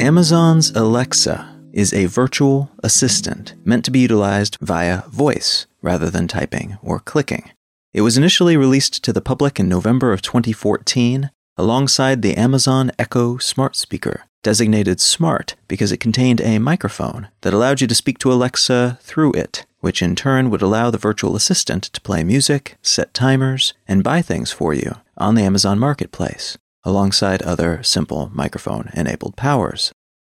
Amazon's Alexa is a virtual assistant meant to be utilized via voice rather than typing or clicking. It was initially released to the public in November of 2014 alongside the Amazon Echo smart speaker, designated Smart because it contained a microphone that allowed you to speak to Alexa through it, which in turn would allow the virtual assistant to play music, set timers, and buy things for you on the Amazon Marketplace, alongside other simple microphone-enabled powers.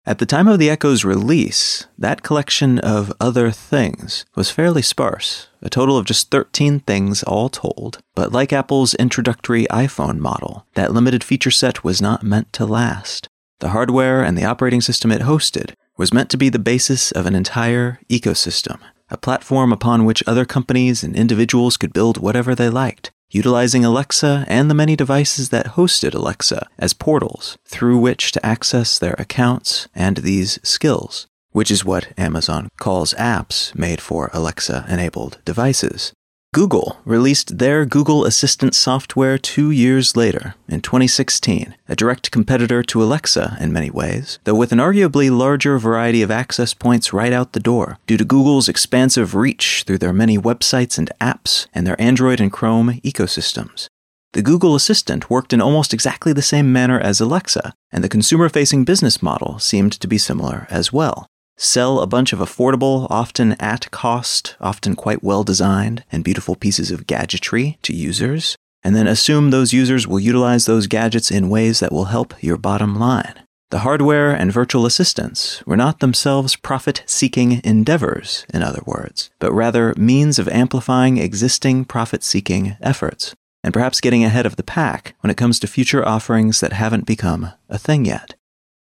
At the time of the Echo's release, that collection of other things was fairly sparse, a total of just 13 things all told, but like Apple's introductory iPhone model, that limited feature set was not meant to last. The hardware and the operating system it hosted was meant to be the basis of an entire ecosystem, a platform upon which other companies and individuals could build whatever they liked, utilizing Alexa and the many devices that hosted Alexa as portals through which to access their accounts and these skills, which is what Amazon calls apps made for Alexa-enabled devices. Google released their Google Assistant software 2 years later, in 2016, a direct competitor to Alexa in many ways, though with an arguably larger variety of access points right out the door, due to Google's expansive reach through their many websites and apps and their Android and Chrome ecosystems. The Google Assistant worked in almost exactly the same manner as Alexa, and the consumer-facing business model seemed to be similar as well. Sell a bunch of affordable, often at cost, often quite well-designed and beautiful pieces of gadgetry to users, and then assume those users will utilize those gadgets in ways that will help your bottom line. The hardware and virtual assistants were not themselves profit-seeking endeavors, in other words, but rather means of amplifying existing profit-seeking efforts, and perhaps getting ahead of the pack when it comes to future offerings that haven't become a thing yet.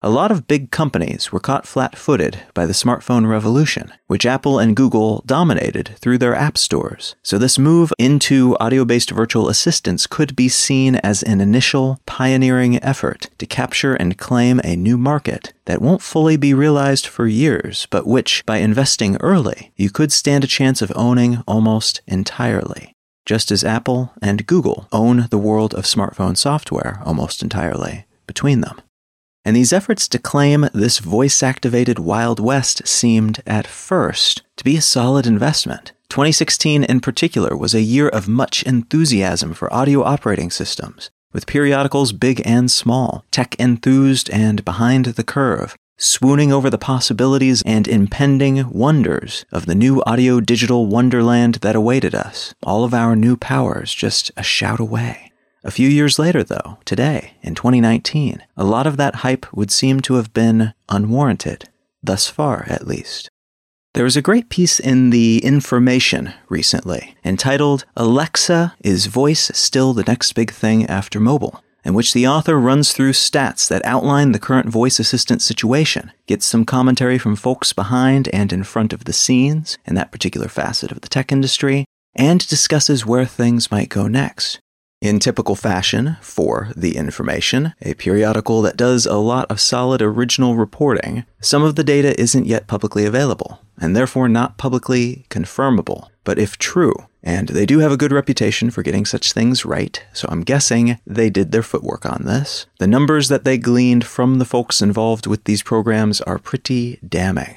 A lot of big companies were caught flat-footed by the smartphone revolution, which Apple and Google dominated through their app stores. So this move into audio-based virtual assistants could be seen as an initial pioneering effort to capture and claim a new market that won't fully be realized for years, but which, by investing early, you could stand a chance of owning almost entirely, just as Apple and Google own the world of smartphone software almost entirely between them. And these efforts to claim this voice-activated Wild West seemed, at first, to be a solid investment. 2016 in particular was a year of much enthusiasm for audio operating systems, with periodicals big and small, tech-enthused and behind the curve, swooning over the possibilities and impending wonders of the new audio-digital wonderland that awaited us, all of our new powers just a shout away. A few years later, though, today, in 2019, a lot of that hype would seem to have been unwarranted, thus far at least. There was a great piece in The Information recently, entitled, "Alexa, Is Voice Still the Next Big Thing After Mobile?" in which the author runs through stats that outline the current voice assistant situation, gets some commentary from folks behind and in front of the scenes in that particular facet of the tech industry, and discusses where things might go next. In typical fashion, for The Information, a periodical that does a lot of solid original reporting, some of the data isn't yet publicly available, and therefore not publicly confirmable, but if true, and they do have a good reputation for getting such things right, so I'm guessing they did their footwork on this, the numbers that they gleaned from the folks involved with these programs are pretty damning.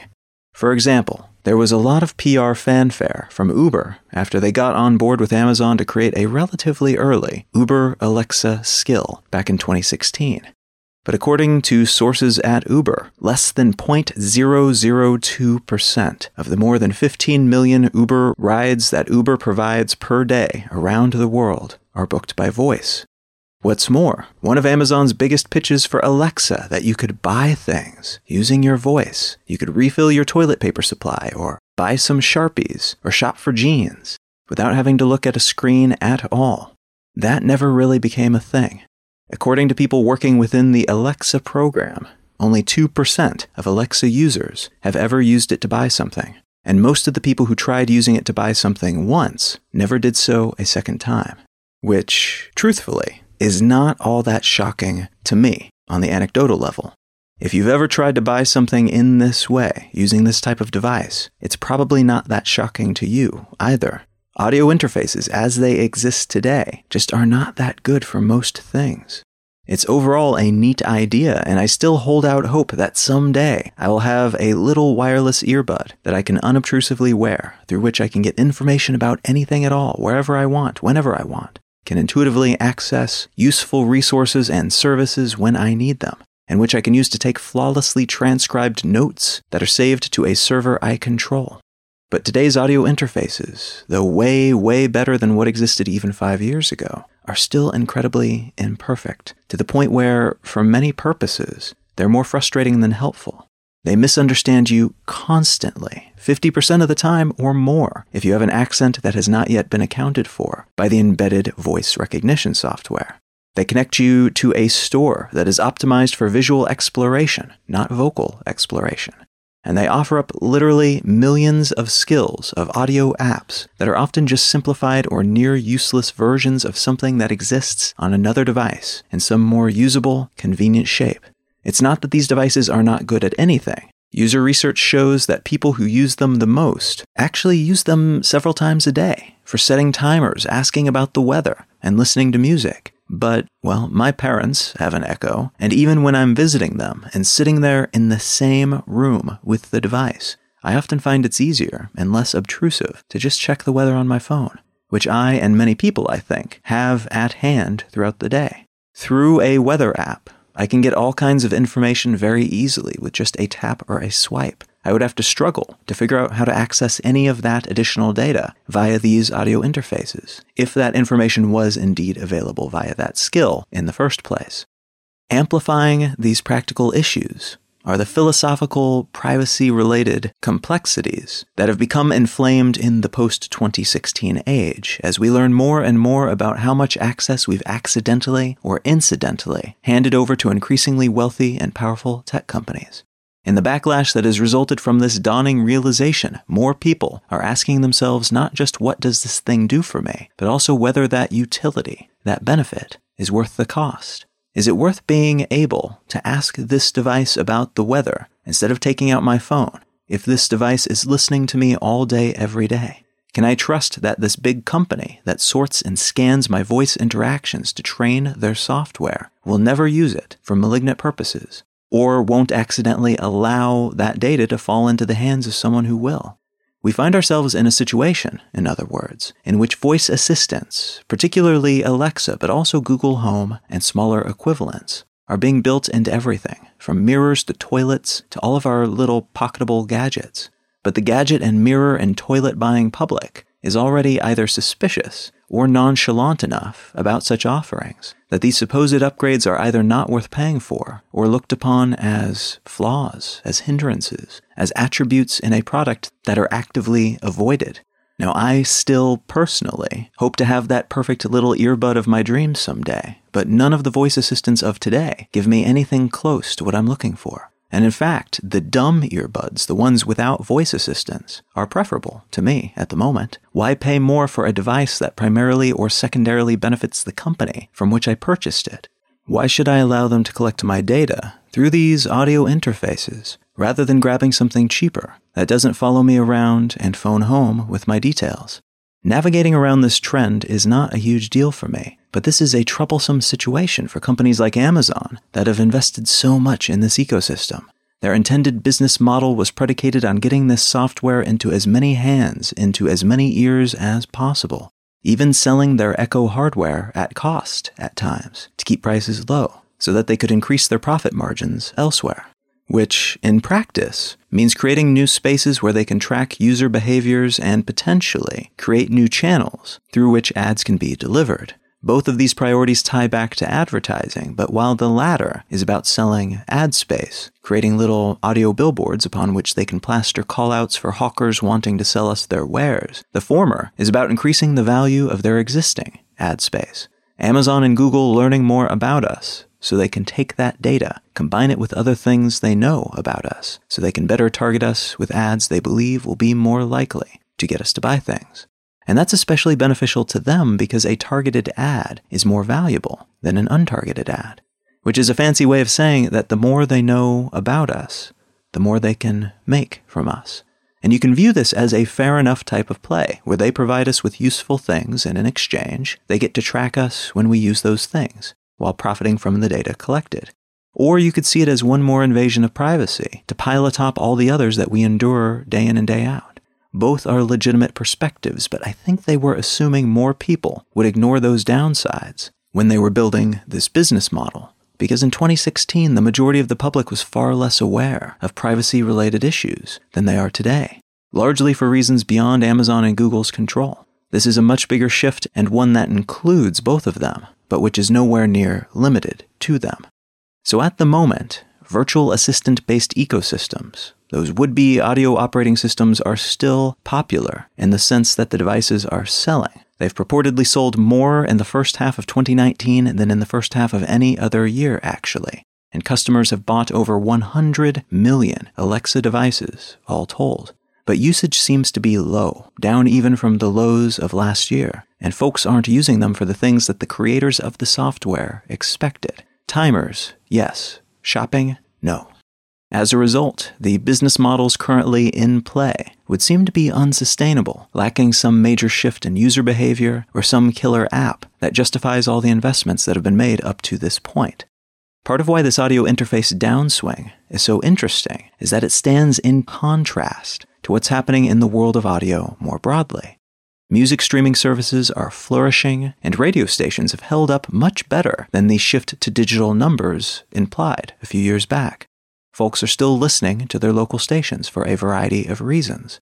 For example, there was a lot of PR fanfare from Uber after they got on board with Amazon to create a relatively early Uber Alexa skill back in 2016. But according to sources at Uber, less than 0.002% of the more than 15 million Uber rides that Uber provides per day around the world are booked by voice. What's more, one of Amazon's biggest pitches for Alexa that you could buy things using your voice. You could refill your toilet paper supply or buy some Sharpies or shop for jeans without having to look at a screen at all. That never really became a thing. According to people working within the Alexa program, only 2% of Alexa users have ever used it to buy something, and most of the people who tried using it to buy something once never did so a second time, which, truthfully, is not all that shocking to me on the anecdotal level. If you've ever tried to buy something in this way, using this type of device, it's probably not that shocking to you either. Audio interfaces, as they exist today, just are not that good for most things. It's overall a neat idea, and I still hold out hope that someday I will have a little wireless earbud that I can unobtrusively wear, through which I can get information about anything at all, wherever I want, whenever I want, can intuitively access useful resources and services when I need them, and which I can use to take flawlessly transcribed notes that are saved to a server I control. But today's audio interfaces, though way, way better than what existed even 5 years ago, are still incredibly imperfect, to the point where, for many purposes, they're more frustrating than helpful. They misunderstand you constantly, 50% of the time or more, if you have an accent that has not yet been accounted for by the embedded voice recognition software. They connect you to a store that is optimized for visual exploration, not vocal exploration. And they offer up literally millions of skills of audio apps that are often just simplified or near-useless versions of something that exists on another device in some more usable, convenient shape. It's not that these devices are not good at anything. User research shows that people who use them the most actually use them several times a day for setting timers, asking about the weather, and listening to music. But, well, my parents have an Echo, and even when I'm visiting them and sitting there in the same room with the device, I often find it's easier and less obtrusive to just check the weather on my phone, which I and many people, I think, have at hand throughout the day. Through a weather app, I can get all kinds of information very easily with just a tap or a swipe. I would have to struggle to figure out how to access any of that additional data via these audio interfaces, if that information was indeed available via that skill in the first place. Amplifying these practical issues are the philosophical, privacy-related complexities that have become inflamed in the post-2016 age as we learn more and more about how much access we've accidentally or incidentally handed over to increasingly wealthy and powerful tech companies. In the backlash that has resulted from this dawning realization, more people are asking themselves not just what does this thing do for me, but also whether that utility, that benefit, is worth the cost. Is it worth being able to ask this device about the weather instead of taking out my phone if this device is listening to me all day every day? Can I trust that this big company that sorts and scans my voice interactions to train their software will never use it for malignant purposes? Or won't accidentally allow that data to fall into the hands of someone who will. We find ourselves in a situation, in other words, in which voice assistants, particularly Alexa, but also Google Home and smaller equivalents, are being built into everything, from mirrors to toilets to all of our little pocketable gadgets. But the gadget and mirror and toilet buying public is already either suspicious or nonchalant enough about such offerings that these supposed upgrades are either not worth paying for or looked upon as flaws, as hindrances, as attributes in a product that are actively avoided. Now, I still personally hope to have that perfect little earbud of my dreams someday, but none of the voice assistants of today give me anything close to what I'm looking for. And in fact, the dumb earbuds, the ones without voice assistance, are preferable to me at the moment. Why pay more for a device that primarily or secondarily benefits the company from which I purchased it? Why should I allow them to collect my data through these audio interfaces rather than grabbing something cheaper that doesn't follow me around and phone home with my details? Navigating around this trend is not a huge deal for me, but this is a troublesome situation for companies like Amazon that have invested so much in this ecosystem. Their intended business model was predicated on getting this software into as many hands, into as many ears as possible, even selling their Echo hardware at cost at times to keep prices low so that they could increase their profit margins elsewhere. Which, in practice, means creating new spaces where they can track user behaviors and potentially create new channels through which ads can be delivered. Both of these priorities tie back to advertising, but while the latter is about selling ad space, creating little audio billboards upon which they can plaster callouts for hawkers wanting to sell us their wares, the former is about increasing the value of their existing ad space. Amazon and Google learning more about us, so they can take that data, combine it with other things they know about us, so they can better target us with ads they believe will be more likely to get us to buy things. And that's especially beneficial to them because a targeted ad is more valuable than an untargeted ad. which is a fancy way of saying that the more they know about us, the more they can make from us. And you can view this as a fair enough type of play, where they provide us with useful things, and in exchange, they get to track us when we use those things, while profiting from the data collected. Or you could see it as one more invasion of privacy, to pile atop all the others that we endure day in and day out. Both are legitimate perspectives, but I think they were assuming more people would ignore those downsides when they were building this business model, because in 2016, the majority of the public was far less aware of privacy-related issues than they are today, largely for reasons beyond Amazon and Google's control. This is a much bigger shift, and one that includes both of them, but which is nowhere near limited to them. So at the moment, virtual assistant-based ecosystems, those would-be audio operating systems, are still popular in the sense that the devices are selling. They've purportedly sold more in the first half of 2019 than in the first half of any other year, actually. And customers have bought over 100 million Alexa devices, all told. But usage seems to be low, down even from the lows of last year. And folks aren't using them for the things that the creators of the software expected. Timers, yes. Shopping, no. As a result, the business models currently in play would seem to be unsustainable, lacking some major shift in user behavior or some killer app that justifies all the investments that have been made up to this point. Part of why this audio interface downswing is so interesting is that it stands in contrast to what's happening in the world of audio more broadly. Music streaming services are flourishing, and radio stations have held up much better than the shift to digital numbers implied a few years back. Folks are still listening to their local stations for a variety of reasons.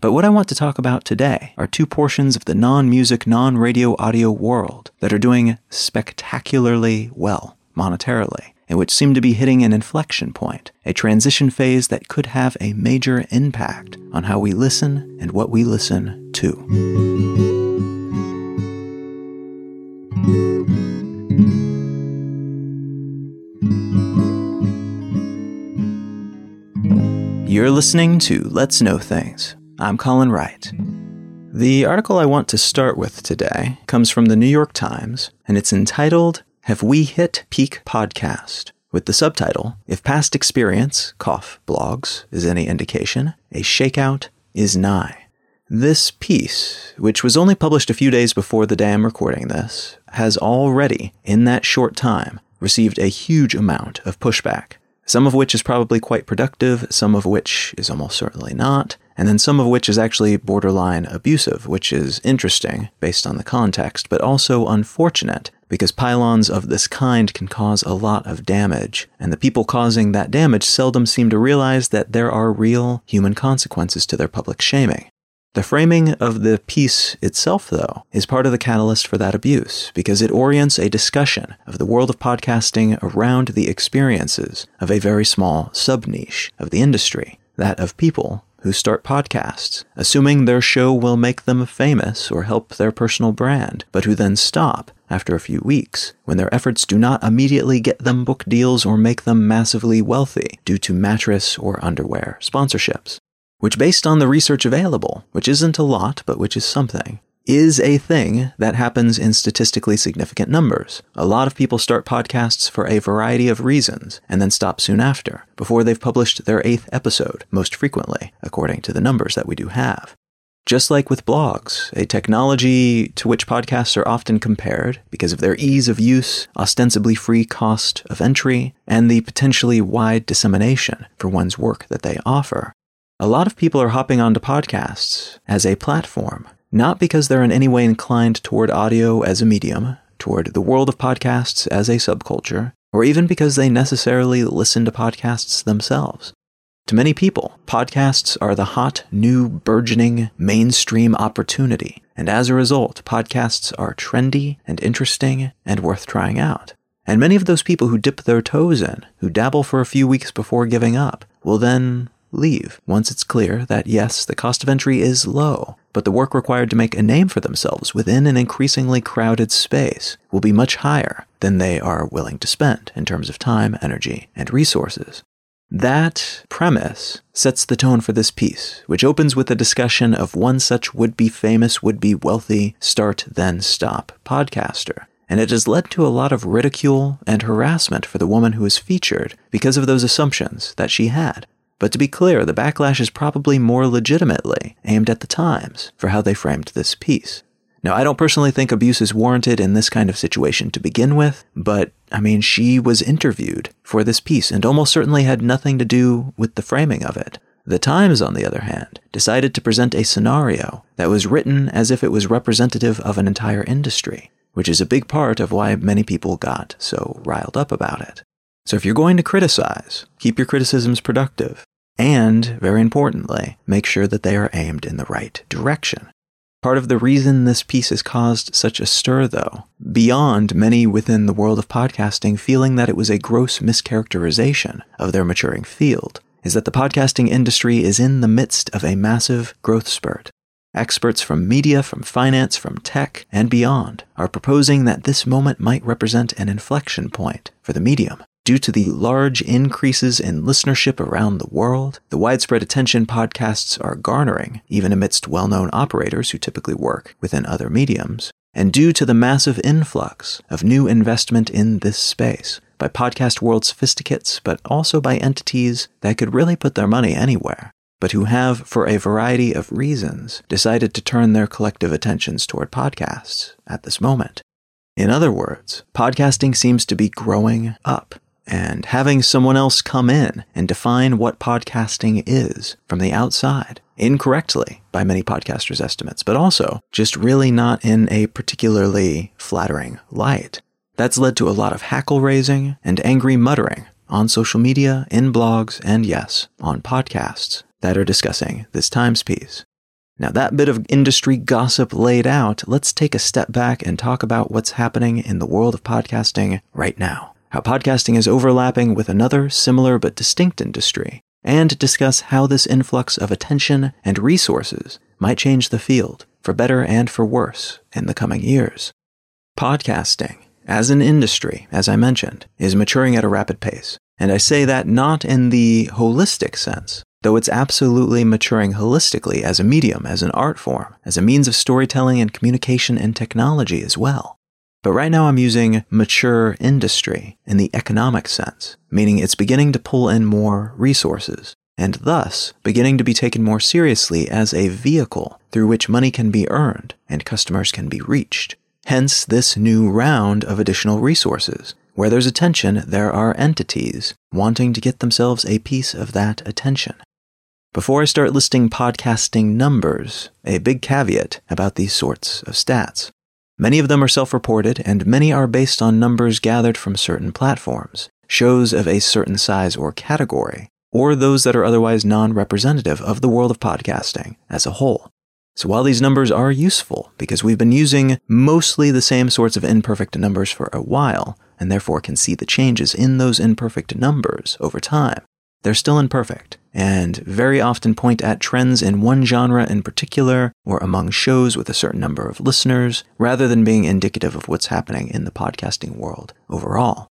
But what I want to talk about today are two portions of the non-music, non-radio audio world that are doing spectacularly well monetarily, and which seem to be hitting an inflection point, a transition phase that could have a major impact on how we listen and what we listen to. You're listening to Let's Know Things. I'm Colin Wright. The article I want to start with today comes from the New York Times, and it's entitled, "Have We Hit Peak Podcast?" with the subtitle, "If Past Experience, blogs, is any indication, a shakeout is nigh." This piece, which was only published a few days before the day I'm recording this, has already, in that short time, received a huge amount of pushback, some of which is probably quite productive, some of which is almost certainly not, and then some of which is actually borderline abusive, which is interesting based on the context, but also unfortunate, because pylons of this kind can cause a lot of damage, and the people causing that damage seldom seem to realize that there are real human consequences to their public shaming. The framing of the piece itself, though, is part of the catalyst for that abuse, because it orients a discussion of the world of podcasting around the experiences of a very small sub-niche of the industry, that of people who start podcasts, assuming their show will make them famous or help their personal brand, but who then stop after a few weeks when their efforts do not immediately get them book deals or make them massively wealthy due to mattress or underwear sponsorships, which, based on the research available, which isn't a lot but which is something, is a thing that happens in statistically significant numbers. A lot of people start podcasts for a variety of reasons and then stop soon after, before they've published their 8th episode, most frequently, according to the numbers that we do have. Just like with blogs, a technology to which podcasts are often compared because of their ease of use, ostensibly free cost of entry, and the potentially wide dissemination for one's work that they offer, a lot of people are hopping onto podcasts as a platform, not because they're in any way inclined toward audio as a medium, toward the world of podcasts as a subculture, or even because they necessarily listen to podcasts themselves. To many people, podcasts are the hot, new, burgeoning, mainstream opportunity, and as a result, podcasts are trendy and interesting and worth trying out. And many of those people who dip their toes in, who dabble for a few weeks before giving up, will then leave once it's clear that, yes, the cost of entry is low, but the work required to make a name for themselves within an increasingly crowded space will be much higher than they are willing to spend in terms of time, energy, and resources. That premise sets the tone for this piece, which opens with a discussion of one such would-be famous, would-be wealthy, start-then-stop podcaster, and it has led to a lot of ridicule and harassment for the woman who is featured because of those assumptions that she had. But to be clear, the backlash is probably more legitimately aimed at the Times for how they framed this piece. Now, I don't personally think abuse is warranted in this kind of situation to begin with, but, I mean, she was interviewed for this piece and almost certainly had nothing to do with the framing of it. The Times, on the other hand, decided to present a scenario that was written as if it was representative of an entire industry, which is a big part of why many people got so riled up about it. So if you're going to criticize, keep your criticisms productive, and, very importantly, make sure that they are aimed in the right direction. Part of the reason this piece has caused such a stir, though, beyond many within the world of podcasting feeling that it was a gross mischaracterization of their maturing field, is that the podcasting industry is in the midst of a massive growth spurt. Experts from media, from finance, from tech, and beyond are proposing that this moment might represent an inflection point for the medium. Due to the large increases in listenership around the world, the widespread attention podcasts are garnering, even amidst well-known operators who typically work within other mediums, and due to the massive influx of new investment in this space by podcast world sophisticates, but also by entities that could really put their money anywhere, but who have, for a variety of reasons, decided to turn their collective attentions toward podcasts at this moment. In other words, podcasting seems to be growing up. And having someone else come in and define what podcasting is from the outside, incorrectly by many podcasters' estimates, but also just really not in a particularly flattering light. That's led to a lot of hackle raising and angry muttering on social media, in blogs, and yes, on podcasts that are discussing this Times piece. Now, that bit of industry gossip laid out, let's take a step back and talk about what's happening in the world of podcasting right now. How podcasting is overlapping with another similar but distinct industry, and discuss how this influx of attention and resources might change the field, for better and for worse, in the coming years. Podcasting, as an industry, as I mentioned, is maturing at a rapid pace, and I say that not in the holistic sense, though it's absolutely maturing holistically as a medium, as an art form, as a means of storytelling and communication and technology as well. But right now I'm using mature industry in the economic sense, meaning it's beginning to pull in more resources, and thus beginning to be taken more seriously as a vehicle through which money can be earned and customers can be reached. Hence this new round of additional resources. Where there's attention, there are entities wanting to get themselves a piece of that attention. Before I start listing podcasting numbers, a big caveat about these sorts of stats. Many of them are self-reported, and many are based on numbers gathered from certain platforms, shows of a certain size or category, or those that are otherwise non-representative of the world of podcasting as a whole. So while these numbers are useful, because we've been using mostly the same sorts of imperfect numbers for a while, and therefore can see the changes in those imperfect numbers over time, they're still imperfect, and very often point at trends in one genre in particular, or among shows with a certain number of listeners, rather than being indicative of what's happening in the podcasting world overall.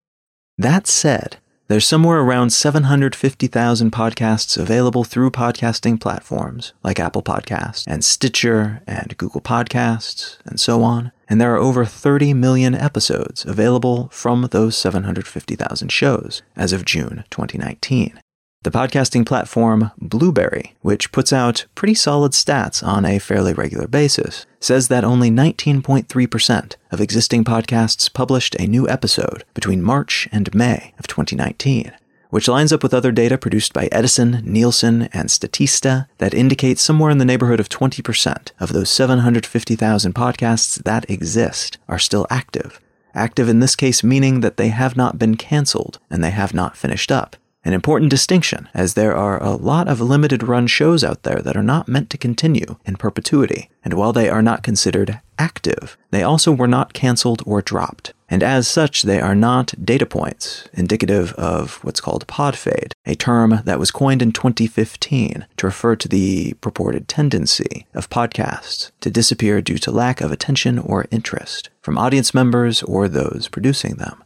That said, there's somewhere around 750,000 podcasts available through podcasting platforms like Apple Podcasts and Stitcher and Google Podcasts and so on, and there are over 30 million episodes available from those 750,000 shows as of June 2019. The podcasting platform Blueberry, which puts out pretty solid stats on a fairly regular basis, says that only 19.3% of existing podcasts published a new episode between March and May of 2019, which lines up with other data produced by Edison, Nielsen, and Statista that indicates somewhere in the neighborhood of 20% of those 750,000 podcasts that exist are still active. Active in this case meaning that they have not been canceled and they have not finished up. An important distinction, as there are a lot of limited-run shows out there that are not meant to continue in perpetuity, and while they are not considered active, they also were not canceled or dropped, and as such they are not data points indicative of what's called pod fade, a term that was coined in 2015 to refer to the purported tendency of podcasts to disappear due to lack of attention or interest from audience members or those producing them.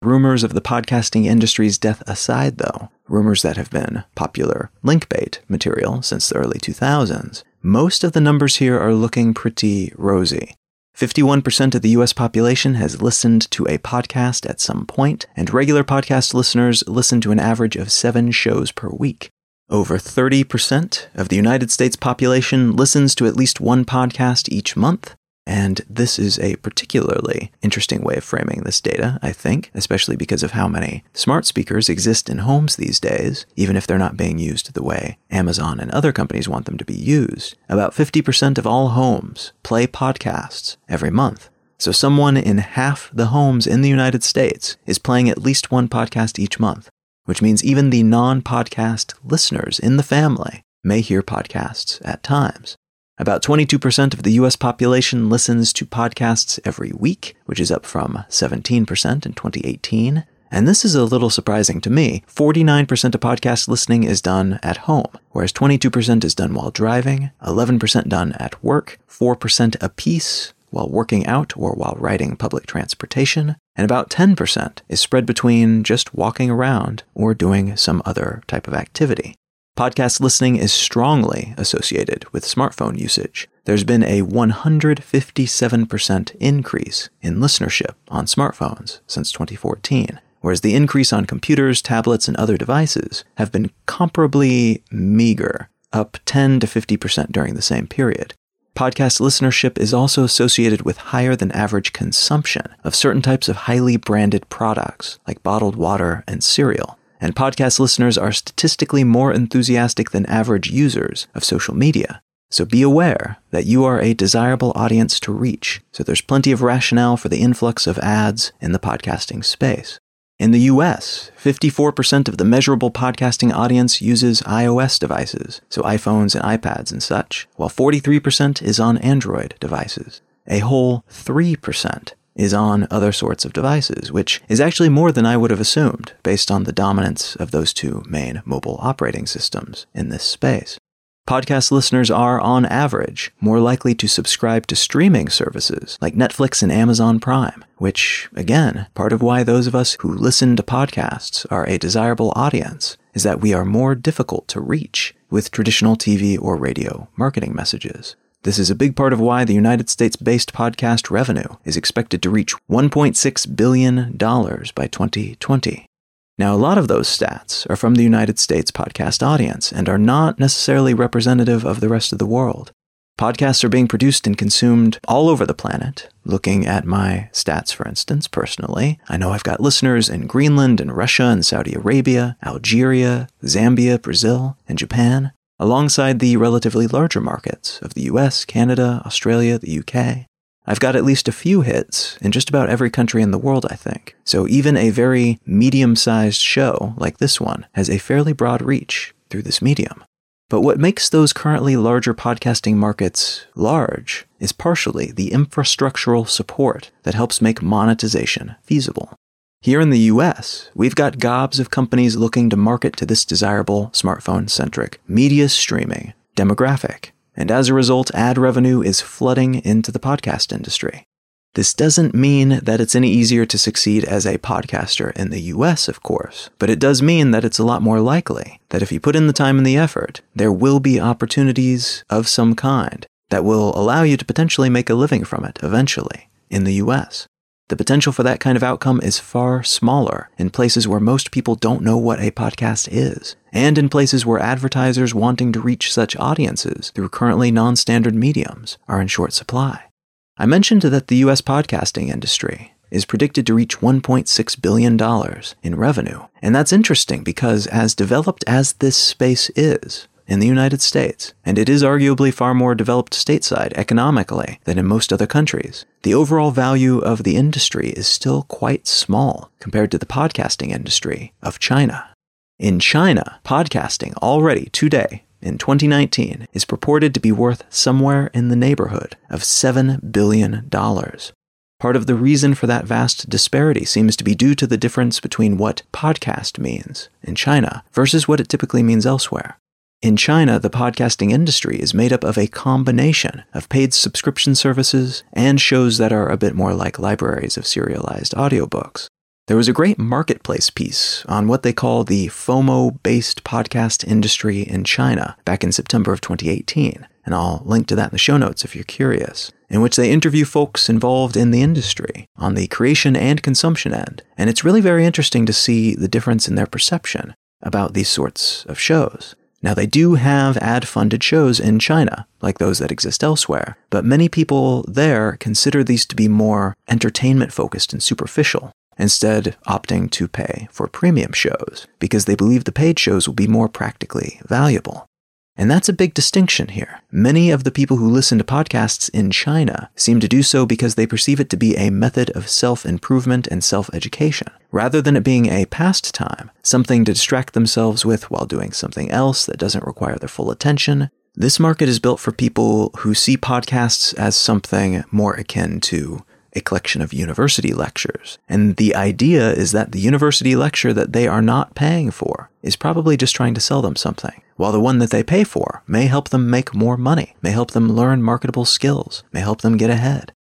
Rumors of the podcasting industry's death aside, though, rumors that have been popular linkbait material since the early 2000s, most of the numbers here are looking pretty rosy. 51% of the U.S. population has listened to a podcast at some point, and regular podcast listeners listen to an average of 7 shows per week. Over 30% of the United States population listens to at least one podcast each month, and this is a particularly interesting way of framing this data, I think, especially because of how many smart speakers exist in homes these days, even if they're not being used the way Amazon and other companies want them to be used. About 50% of all homes play podcasts every month. So someone in half the homes in the United States is playing at least one podcast each month, which means even the non-podcast listeners in the family may hear podcasts at times. About 22% of the U.S. population listens to podcasts every week, which is up from 17% in 2018. And this is a little surprising to me. 49% of podcast listening is done at home, whereas 22% is done while driving, 11% done at work, 4% apiece while working out or while riding public transportation, and about 10% is spread between just walking around or doing some other type of activity. Podcast listening is strongly associated with smartphone usage. There's been a 157% increase in listenership on smartphones since 2014, whereas the increase on computers, tablets, and other devices have been comparably meager, up 10 to 50% during the same period. Podcast listenership is also associated with higher than average consumption of certain types of highly branded products like bottled water and cereal. And podcast listeners are statistically more enthusiastic than average users of social media. So be aware that you are a desirable audience to reach. So there's plenty of rationale for the influx of ads in the podcasting space. In the US, 54% of the measurable podcasting audience uses iOS devices, so iPhones and iPads and such, while 43% is on Android devices. A whole 3% is on other sorts of devices, which is actually more than I would have assumed based on the dominance of those two main mobile operating systems in this space. Podcast listeners are, on average, more likely to subscribe to streaming services like Netflix and Amazon Prime, which, again, part of why those of us who listen to podcasts are a desirable audience is that we are more difficult to reach with traditional TV or radio marketing messages. This is a big part of why the United States-based podcast revenue is expected to reach $1.6 billion by 2020. Now, a lot of those stats are from the United States podcast audience and are not necessarily representative of the rest of the world. Podcasts are being produced and consumed all over the planet. Looking at my stats, for instance, personally, I know I've got listeners in Greenland and Russia and Saudi Arabia, Algeria, Zambia, Brazil, and Japan, alongside the relatively larger markets of the US, Canada, Australia, the UK. I've got at least a few hits in just about every country in the world, I think. So even a very medium-sized show like this one has a fairly broad reach through this medium. But what makes those currently larger podcasting markets large is partially the infrastructural support that helps make monetization feasible. Here in the US, we've got gobs of companies looking to market to this desirable smartphone-centric media streaming demographic, and as a result, ad revenue is flooding into the podcast industry. This doesn't mean that it's any easier to succeed as a podcaster in the US, of course, but it does mean that it's a lot more likely that if you put in the time and the effort, there will be opportunities of some kind that will allow you to potentially make a living from it eventually in the US. The potential for that kind of outcome is far smaller in places where most people don't know what a podcast is, and in places where advertisers wanting to reach such audiences through currently non-standard mediums are in short supply. I mentioned that the U.S. podcasting industry is predicted to reach $1.6 billion in revenue, and that's interesting because as developed as this space is in the United States, and it is arguably far more developed stateside economically than in most other countries, the overall value of the industry is still quite small compared to the podcasting industry of China. In China, podcasting already today, in 2019, is purported to be worth somewhere in the neighborhood of $7 billion. Part of the reason for that vast disparity seems to be due to the difference between what podcast means in China versus what it typically means elsewhere. In China, the podcasting industry is made up of a combination of paid subscription services and shows that are a bit more like libraries of serialized audiobooks. There was a great marketplace piece on what they call the FOMO-based podcast industry in China back in September of 2018, and I'll link to that in the show notes if you're curious, in which they interview folks involved in the industry on the creation and consumption end. And it's really very interesting to see the difference in their perception about these sorts of shows. Now, they do have ad-funded shows in China, like those that exist elsewhere, but many people there consider these to be more entertainment-focused and superficial, instead opting to pay for premium shows, because they believe the paid shows will be more practically valuable. And that's a big distinction here. Many of the people who listen to podcasts in China seem to do so because they perceive it to be a method of self-improvement and self-education, rather than it being a pastime, something to distract themselves with while doing something else that doesn't require their full attention. This market is built for people who see podcasts as something more akin to a collection of university lectures. And the idea is that the university lecture that they are not paying for is probably just trying to sell them something, while the one that they pay for may help them make more money, may help them learn marketable skills, may help them get ahead.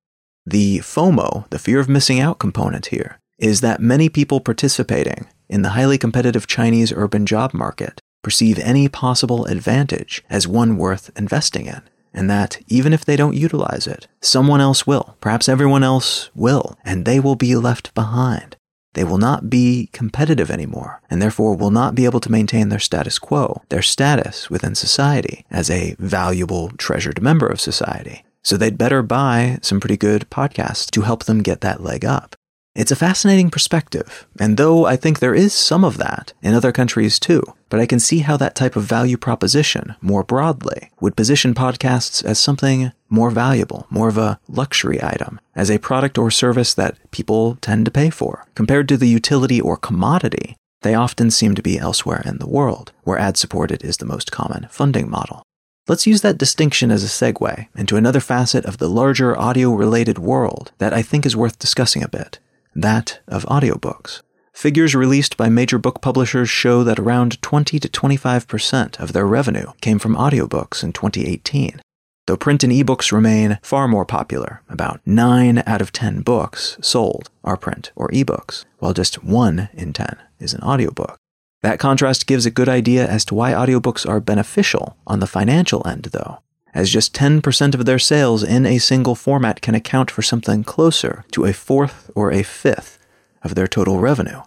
The FOMO, the fear of missing out component here, is that many people participating in the highly competitive Chinese urban job market perceive any possible advantage as one worth investing in. And that even if they don't utilize it, someone else will, perhaps everyone else will, and they will be left behind. They will not be competitive anymore, and therefore will not be able to maintain their status quo, their status within society as a valuable, treasured member of society. So they'd better buy some pretty good podcasts to help them get that leg up. It's a fascinating perspective, and though I think there is some of that in other countries too, but I can see how that type of value proposition, more broadly, would position podcasts as something more valuable, more of a luxury item, as a product or service that people tend to pay for. Compared to the utility or commodity, they often seem to be elsewhere in the world, where ad-supported is the most common funding model. Let's use that distinction as a segue into another facet of the larger audio-related world that I think is worth discussing a bit. That of audiobooks. Figures released by major book publishers show that around 20 to 25% of their revenue came from audiobooks in 2018. Though print and ebooks remain far more popular, about 9 out of 10 books sold are print or ebooks, while just 1 in 10 is an audiobook. That contrast gives a good idea as to why audiobooks are beneficial on the financial end, though, as just 10% of their sales in a single format can account for something closer to a fourth or a fifth of their total revenue.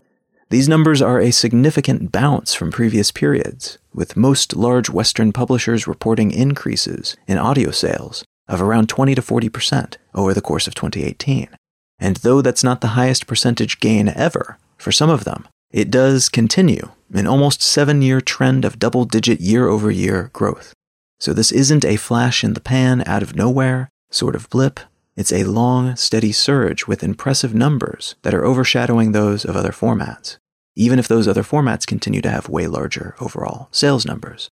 These numbers are a significant bounce from previous periods, with most large Western publishers reporting increases in audio sales of around 20 to 40% over the course of 2018. And though that's not the highest percentage gain ever for some of them, it does continue an almost 7-year trend of double-digit year-over-year growth. So this isn't a flash in the pan out of nowhere sort of blip. It's a long, steady surge with impressive numbers that are overshadowing those of other formats, even if those other formats continue to have way larger overall sales numbers.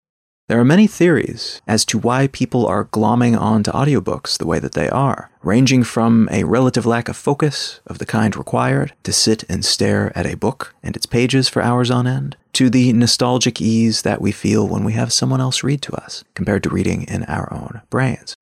There are many theories as to why people are glomming onto audiobooks the way that they are, ranging from a relative lack of focus of the kind required to sit and stare at a book and its pages for hours on end, to the nostalgic ease that we feel when we have someone else read to us compared to reading in our own brains.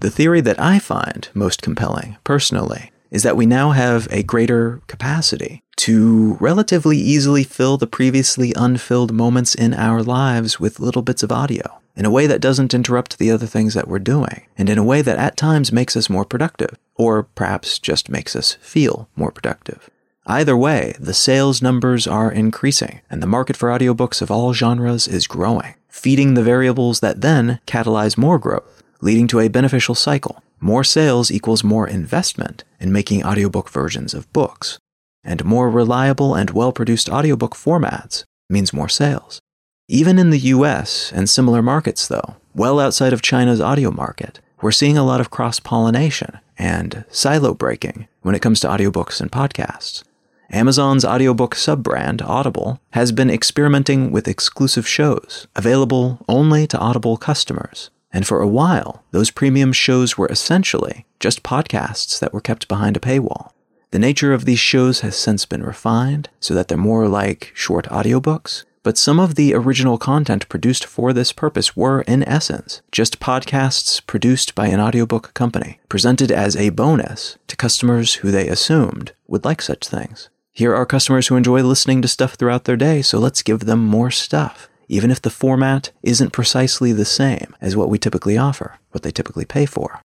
The theory that I find most compelling, personally, is that we now have a greater capacity to relatively easily fill the previously unfilled moments in our lives with little bits of audio, in a way that doesn't interrupt the other things that we're doing, and in a way that at times makes us more productive, or perhaps just makes us feel more productive. Either way, the sales numbers are increasing, and the market for audiobooks of all genres is growing, feeding the variables that then catalyze more growth, leading to a beneficial cycle. More sales equals more investment in making audiobook versions of books. And more reliable and well-produced audiobook formats means more sales. Even in the US and similar markets, though, well outside of China's audio market, we're seeing a lot of cross-pollination and silo breaking when it comes to audiobooks and podcasts. Amazon's audiobook sub-brand, Audible, has been experimenting with exclusive shows available only to Audible customers. And for a while, those premium shows were essentially just podcasts that were kept behind a paywall. The nature of these shows has since been refined so that they're more like short audiobooks, but some of the original content produced for this purpose were, in essence, just podcasts produced by an audiobook company, presented as a bonus to customers who they assumed would like such things. Here are customers who enjoy listening to stuff throughout their day, so let's give them more stuff, even if the format isn't precisely the same as what we typically offer, what they typically pay for.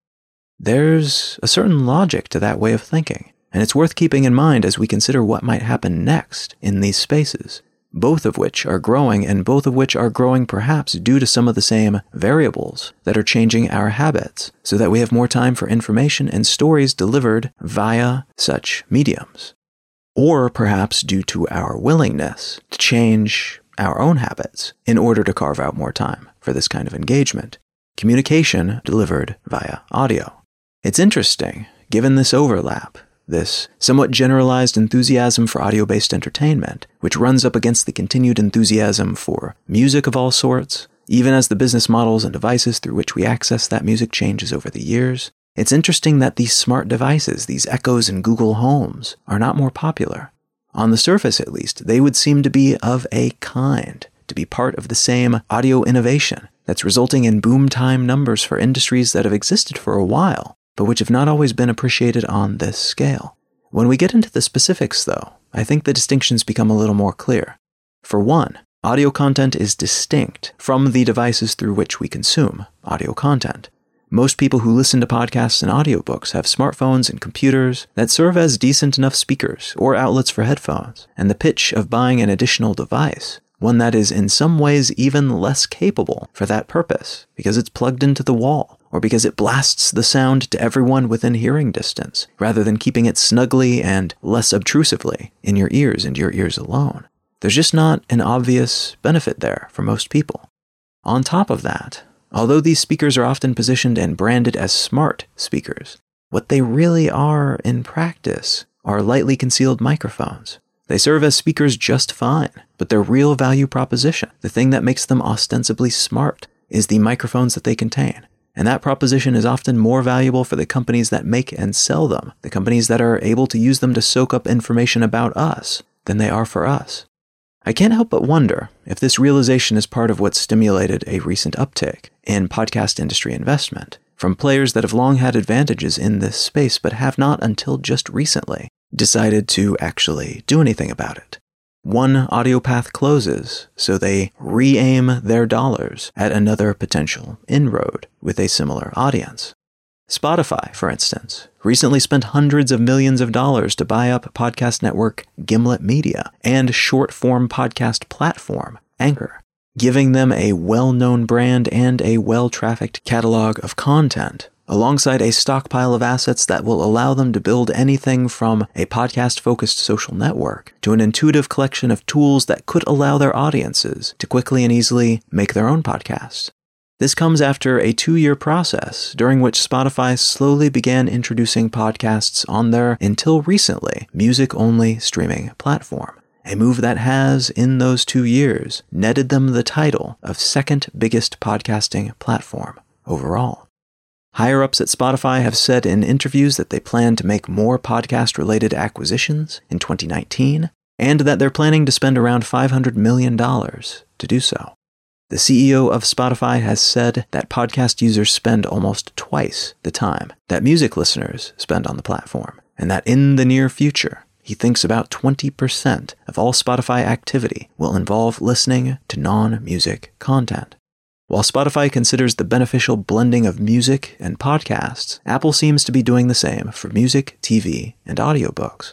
There's a certain logic to that way of thinking, and it's worth keeping in mind as we consider what might happen next in these spaces, both of which are growing, and both of which are growing perhaps due to some of the same variables that are changing our habits, so that we have more time for information and stories delivered via such mediums. Or perhaps due to our willingness to change our own habits in order to carve out more time for this kind of engagement. Communication delivered via audio. It's interesting, given this overlap, this somewhat generalized enthusiasm for audio-based entertainment, which runs up against the continued enthusiasm for music of all sorts, even as the business models and devices through which we access that music changes over the years. It's interesting that these smart devices, these Echoes and Google Homes, are not more popular. On the surface, at least, they would seem to be of a kind, to be part of the same audio innovation that's resulting in boom time numbers for industries that have existed for a while, but which have not always been appreciated on this scale. When we get into the specifics, though, I think the distinctions become a little more clear. For one, audio content is distinct from the devices through which we consume audio content. Most people who listen to podcasts and audiobooks have smartphones and computers that serve as decent enough speakers or outlets for headphones, and the pitch of buying an additional device, one that is in some ways even less capable for that purpose, because it's plugged into the wall, or because it blasts the sound to everyone within hearing distance, rather than keeping it snugly and less obtrusively in your ears and your ears alone. There's just not an obvious benefit there for most people. On top of that, although these speakers are often positioned and branded as smart speakers, what they really are in practice are lightly concealed microphones. They serve as speakers just fine, but their real value proposition, the thing that makes them ostensibly smart, is the microphones that they contain. And that proposition is often more valuable for the companies that make and sell them, the companies that are able to use them to soak up information about us, than they are for us. I can't help but wonder if this realization is part of what stimulated a recent uptick in podcast industry investment from players that have long had advantages in this space but have not until just recently decided to actually do anything about it. One audio path closes, so they re-aim their dollars at another potential inroad with a similar audience. Spotify, for instance, recently spent hundreds of millions of dollars to buy up podcast network Gimlet Media and short-form podcast platform Anchor, giving them a well-known brand and a well-trafficked catalog of content, alongside a stockpile of assets that will allow them to build anything from a podcast-focused social network to an intuitive collection of tools that could allow their audiences to quickly and easily make their own podcasts. This comes after a 2-year process during which Spotify slowly began introducing podcasts on their, until recently, music-only streaming platform, a move that has, in those 2 years, netted them the title of second biggest podcasting platform overall. Higher-ups at Spotify have said in interviews that they plan to make more podcast-related acquisitions in 2019, and that they're planning to spend around $500 million to do so. The CEO of Spotify has said that podcast users spend almost twice the time that music listeners spend on the platform, and that in the near future, he thinks about 20% of all Spotify activity will involve listening to non-music content. While Spotify considers the beneficial blending of music and podcasts, Apple seems to be doing the same for music, TV, and audiobooks.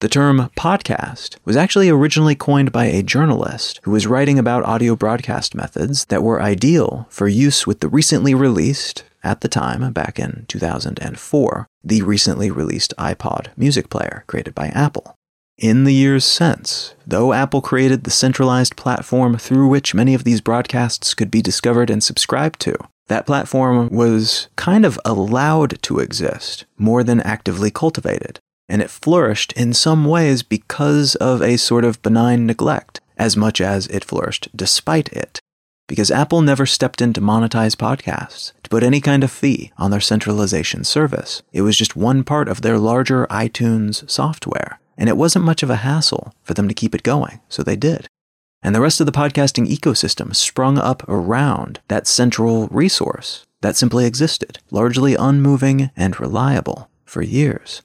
The term podcast was actually originally coined by a journalist who was writing about audio broadcast methods that were ideal for use with the recently released, at the time, back in 2004, the recently released iPod music player created by Apple. In the years since, though Apple created the centralized platform through which many of these broadcasts could be discovered and subscribed to, that platform was kind of allowed to exist more than actively cultivated. And it flourished in some ways because of a sort of benign neglect, as much as it flourished despite it. Because Apple never stepped in to monetize podcasts, to put any kind of fee on their centralization service. It was just one part of their larger iTunes software, and it wasn't much of a hassle for them to keep it going, so they did. And the rest of the podcasting ecosystem sprung up around that central resource that simply existed, largely unmoving and reliable, for years.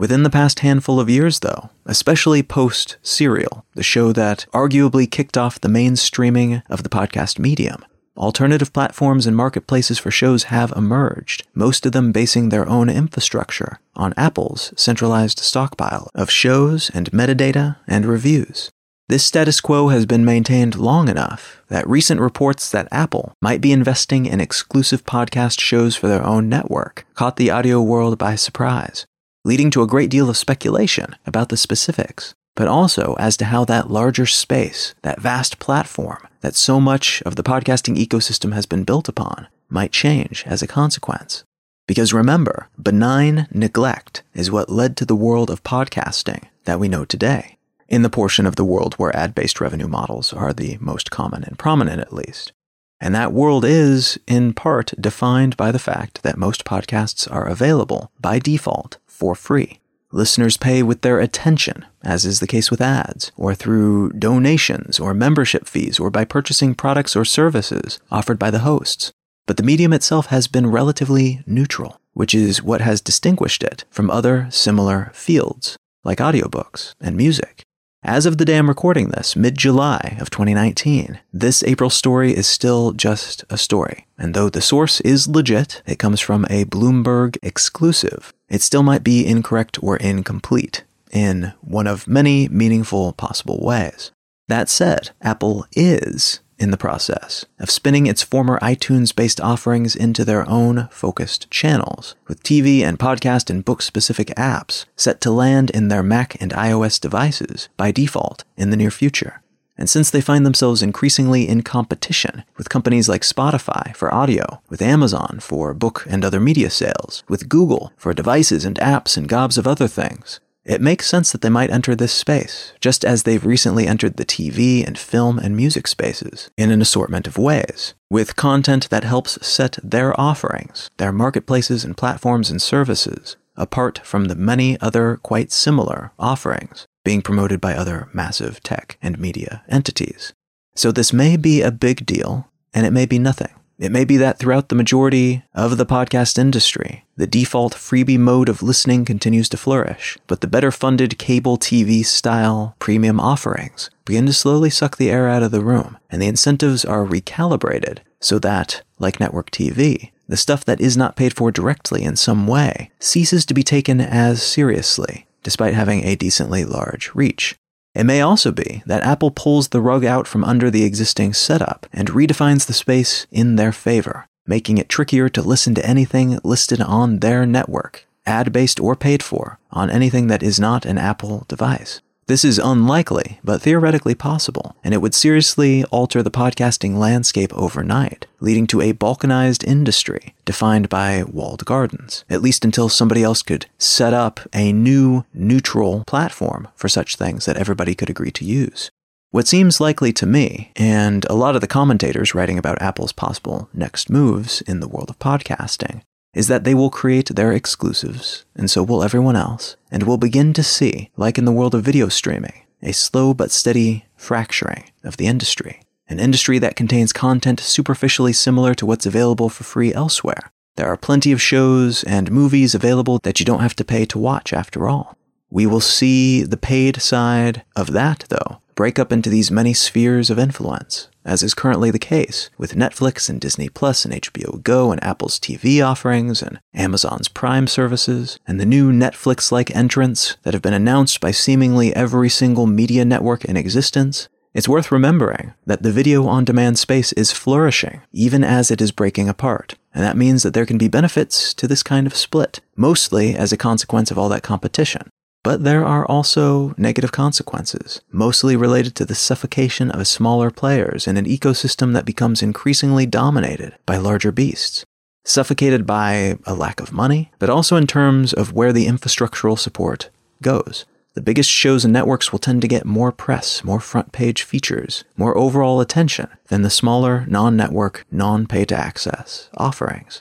Within the past handful of years, though, especially post-Serial, the show that arguably kicked off the mainstreaming of the podcast medium, alternative platforms and marketplaces for shows have emerged, most of them basing their own infrastructure on Apple's centralized stockpile of shows and metadata and reviews. This status quo has been maintained long enough that recent reports that Apple might be investing in exclusive podcast shows for their own network caught the audio world by surprise, leading to a great deal of speculation about the specifics, but also as to how that larger space, that vast platform that so much of the podcasting ecosystem has been built upon, might change as a consequence. Because remember, benign neglect is what led to the world of podcasting that we know today, in the portion of the world where ad-based revenue models are the most common and prominent, at least. And that world is, in part, defined by the fact that most podcasts are available, by default, for free. Listeners pay with their attention, as is the case with ads, or through donations or membership fees, or by purchasing products or services offered by the hosts. But the medium itself has been relatively neutral, which is what has distinguished it from other similar fields, like audiobooks and music. As of the day I'm recording this, mid-July of 2019, this April story is still just a story. And though the source is legit, it comes from a Bloomberg exclusive, it still might be incorrect or incomplete in one of many meaningful possible ways. That said, Apple is in the process of spinning its former iTunes-based offerings into their own focused channels, with TV and podcast and book-specific apps set to land in their Mac and iOS devices by default in the near future. And since they find themselves increasingly in competition with companies like Spotify for audio, with Amazon for book and other media sales, with Google for devices and apps and gobs of other things, it makes sense that they might enter this space, just as they've recently entered the TV and film and music spaces in an assortment of ways, with content that helps set their offerings, their marketplaces and platforms and services, apart from the many other quite similar offerings being promoted by other massive tech and media entities. So this may be a big deal, and it may be nothing. It may be that throughout the majority of the podcast industry, the default freebie mode of listening continues to flourish, but the better-funded cable TV-style premium offerings begin to slowly suck the air out of the room, and the incentives are recalibrated so that, like network TV, the stuff that is not paid for directly in some way ceases to be taken as seriously, despite having a decently large reach. It may also be that Apple pulls the rug out from under the existing setup and redefines the space in their favor, making it trickier to listen to anything listed on their network, ad-based or paid for, on anything that is not an Apple device. This is unlikely, but theoretically possible, and it would seriously alter the podcasting landscape overnight, leading to a balkanized industry defined by walled gardens, at least until somebody else could set up a new neutral platform for such things that everybody could agree to use. What seems likely to me, and a lot of the commentators writing about Apple's possible next moves in the world of podcasting, is that they will create their exclusives, and so will everyone else, and we'll begin to see, like in the world of video streaming, a slow but steady fracturing of the industry. An industry that contains content superficially similar to what's available for free elsewhere. There are plenty of shows and movies available that you don't have to pay to watch, after all. We will see the paid side of that, though, break up into these many spheres of influence, as is currently the case with Netflix and Disney Plus and HBO Go and Apple's TV offerings and Amazon's Prime services and the new Netflix-like entrants that have been announced by seemingly every single media network in existence. It's worth remembering that the video-on-demand space is flourishing, even as it is breaking apart, and that means that there can be benefits to this kind of split, mostly as a consequence of all that competition. But there are also negative consequences, mostly related to the suffocation of smaller players in an ecosystem that becomes increasingly dominated by larger beasts. Suffocated by a lack of money, but also in terms of where the infrastructural support goes. The biggest shows and networks will tend to get more press, more front-page features, more overall attention than the smaller, non-network, non-pay-to-access offerings.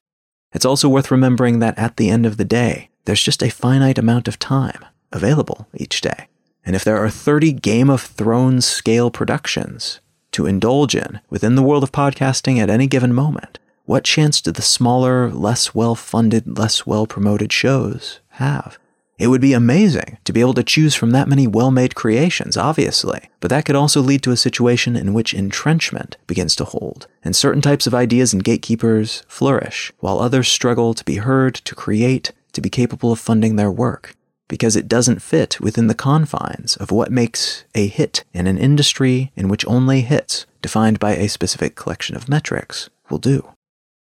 It's also worth remembering that at the end of the day, there's just a finite amount of time available each day. And if there are 30 Game of Thrones scale productions to indulge in within the world of podcasting at any given moment, what chance do the smaller, less well-funded, less well-promoted shows have? It would be amazing to be able to choose from that many well-made creations, obviously, but that could also lead to a situation in which entrenchment begins to hold, and certain types of ideas and gatekeepers flourish, while others struggle to be heard, to create, to be capable of funding their work, because it doesn't fit within the confines of what makes a hit in an industry in which only hits, defined by a specific collection of metrics, will do.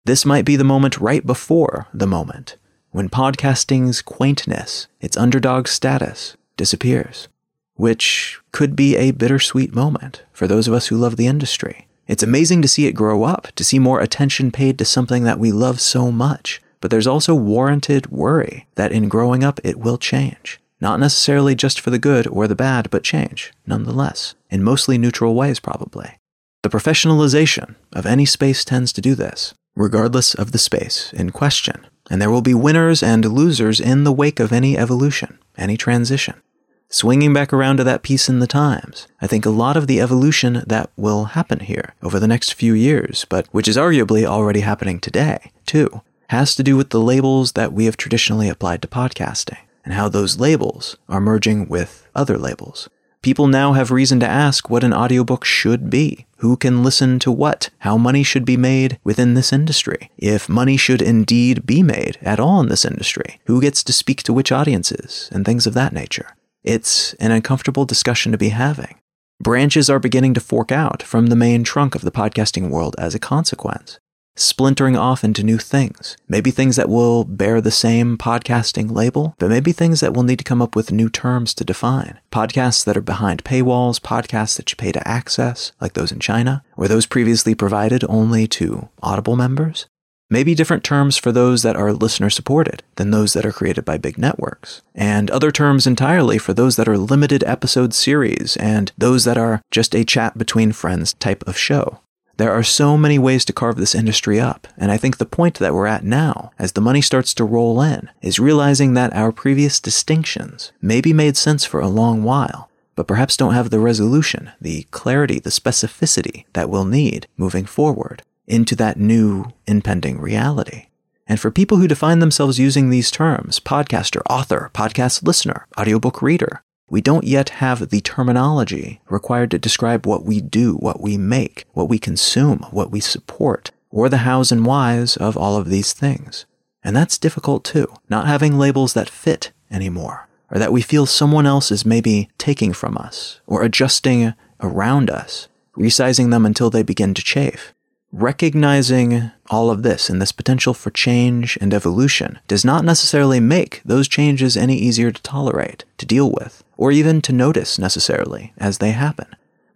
This might be the moment right before the moment when podcasting's quaintness, its underdog status, disappears, which could be a bittersweet moment for those of us who love the industry. It's amazing to see it grow up, to see more attention paid to something that we love so much, but there's also warranted worry that in growing up it will change. Not necessarily just for the good or the bad, but change, nonetheless, in mostly neutral ways probably. The professionalization of any space tends to do this, regardless of the space in question. And there will be winners and losers in the wake of any evolution, any transition. Swinging back around to that piece in the Times, I think a lot of the evolution that will happen here over the next few years, but which is arguably already happening today, too, has to do with the labels that we have traditionally applied to podcasting, and how those labels are merging with other labels. People now have reason to ask what an audiobook should be, who can listen to what, how money should be made within this industry, if money should indeed be made at all in this industry, who gets to speak to which audiences, and things of that nature. It's an uncomfortable discussion to be having. Branches are beginning to fork out from the main trunk of the podcasting world as a consequence, splintering off into new things, maybe things that will bear the same podcasting label, but maybe things that will need to come up with new terms to define. Podcasts that are behind paywalls, podcasts that you pay to access, like those in China, or those previously provided only to Audible members. Maybe different terms for those that are listener-supported than those that are created by big networks, and other terms entirely for those that are limited episode series and those that are just a chat between friends type of show. There are so many ways to carve this industry up, and I think the point that we're at now, as the money starts to roll in, is realizing that our previous distinctions maybe made sense for a long while, but perhaps don't have the resolution, the clarity, the specificity that we'll need moving forward into that new impending reality. And for people who define themselves using these terms, podcaster, author, podcast listener, audiobook reader, we don't yet have the terminology required to describe what we do, what we make, what we consume, what we support, or the hows and whys of all of these things. And that's difficult too, not having labels that fit anymore, or that we feel someone else is maybe taking from us, or adjusting around us, resizing them until they begin to chafe. Recognizing all of this and this potential for change and evolution does not necessarily make those changes any easier to tolerate, to deal with, or even to notice necessarily as they happen.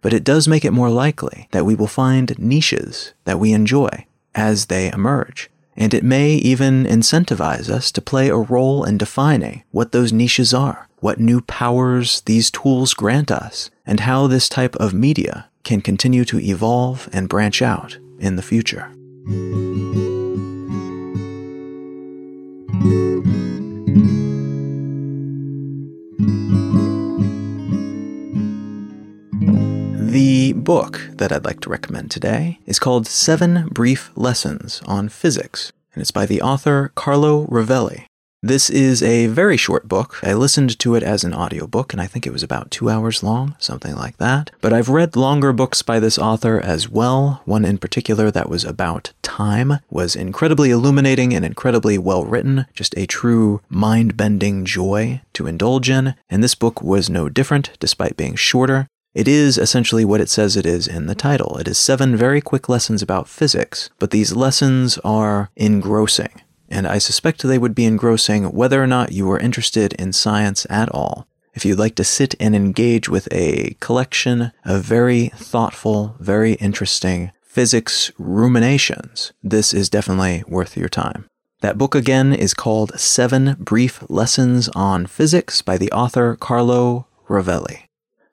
But it does make it more likely that we will find niches that we enjoy as they emerge. And it may even incentivize us to play a role in defining what those niches are, what new powers these tools grant us, and how this type of media can continue to evolve and branch out in the future. The book that I'd like to recommend today is called 7 Brief Lessons on Physics, and it's by the author Carlo Rovelli. This is a very short book. I listened to it as an audiobook, and I think it was about 2 hours long, something like that. But I've read longer books by this author as well. One in particular that was about time was incredibly illuminating and incredibly well-written, just a true mind-bending joy to indulge in. And this book was no different, despite being shorter. It is essentially what it says it is in the title. It is 7 very quick lessons about physics, but these lessons are engrossing. And I suspect they would be engrossing whether or not you were interested in science at all. If you'd like to sit and engage with a collection of very thoughtful, very interesting physics ruminations, this is definitely worth your time. That book again is called 7 Brief Lessons on Physics by the author Carlo Rovelli.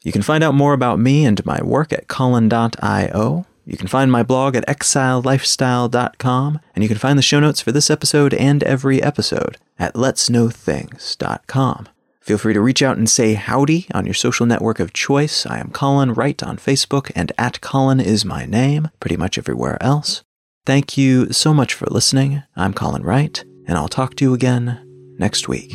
You can find out more about me and my work at colin.io. You can find my blog at exilelifestyle.com, and you can find the show notes for this episode and every episode at letsknowthings.com. Feel free to reach out and say howdy on your social network of choice. I am Colin Wright on Facebook, and @Colin is my name pretty much everywhere else. Thank you so much for listening. I'm Colin Wright, and I'll talk to you again next week.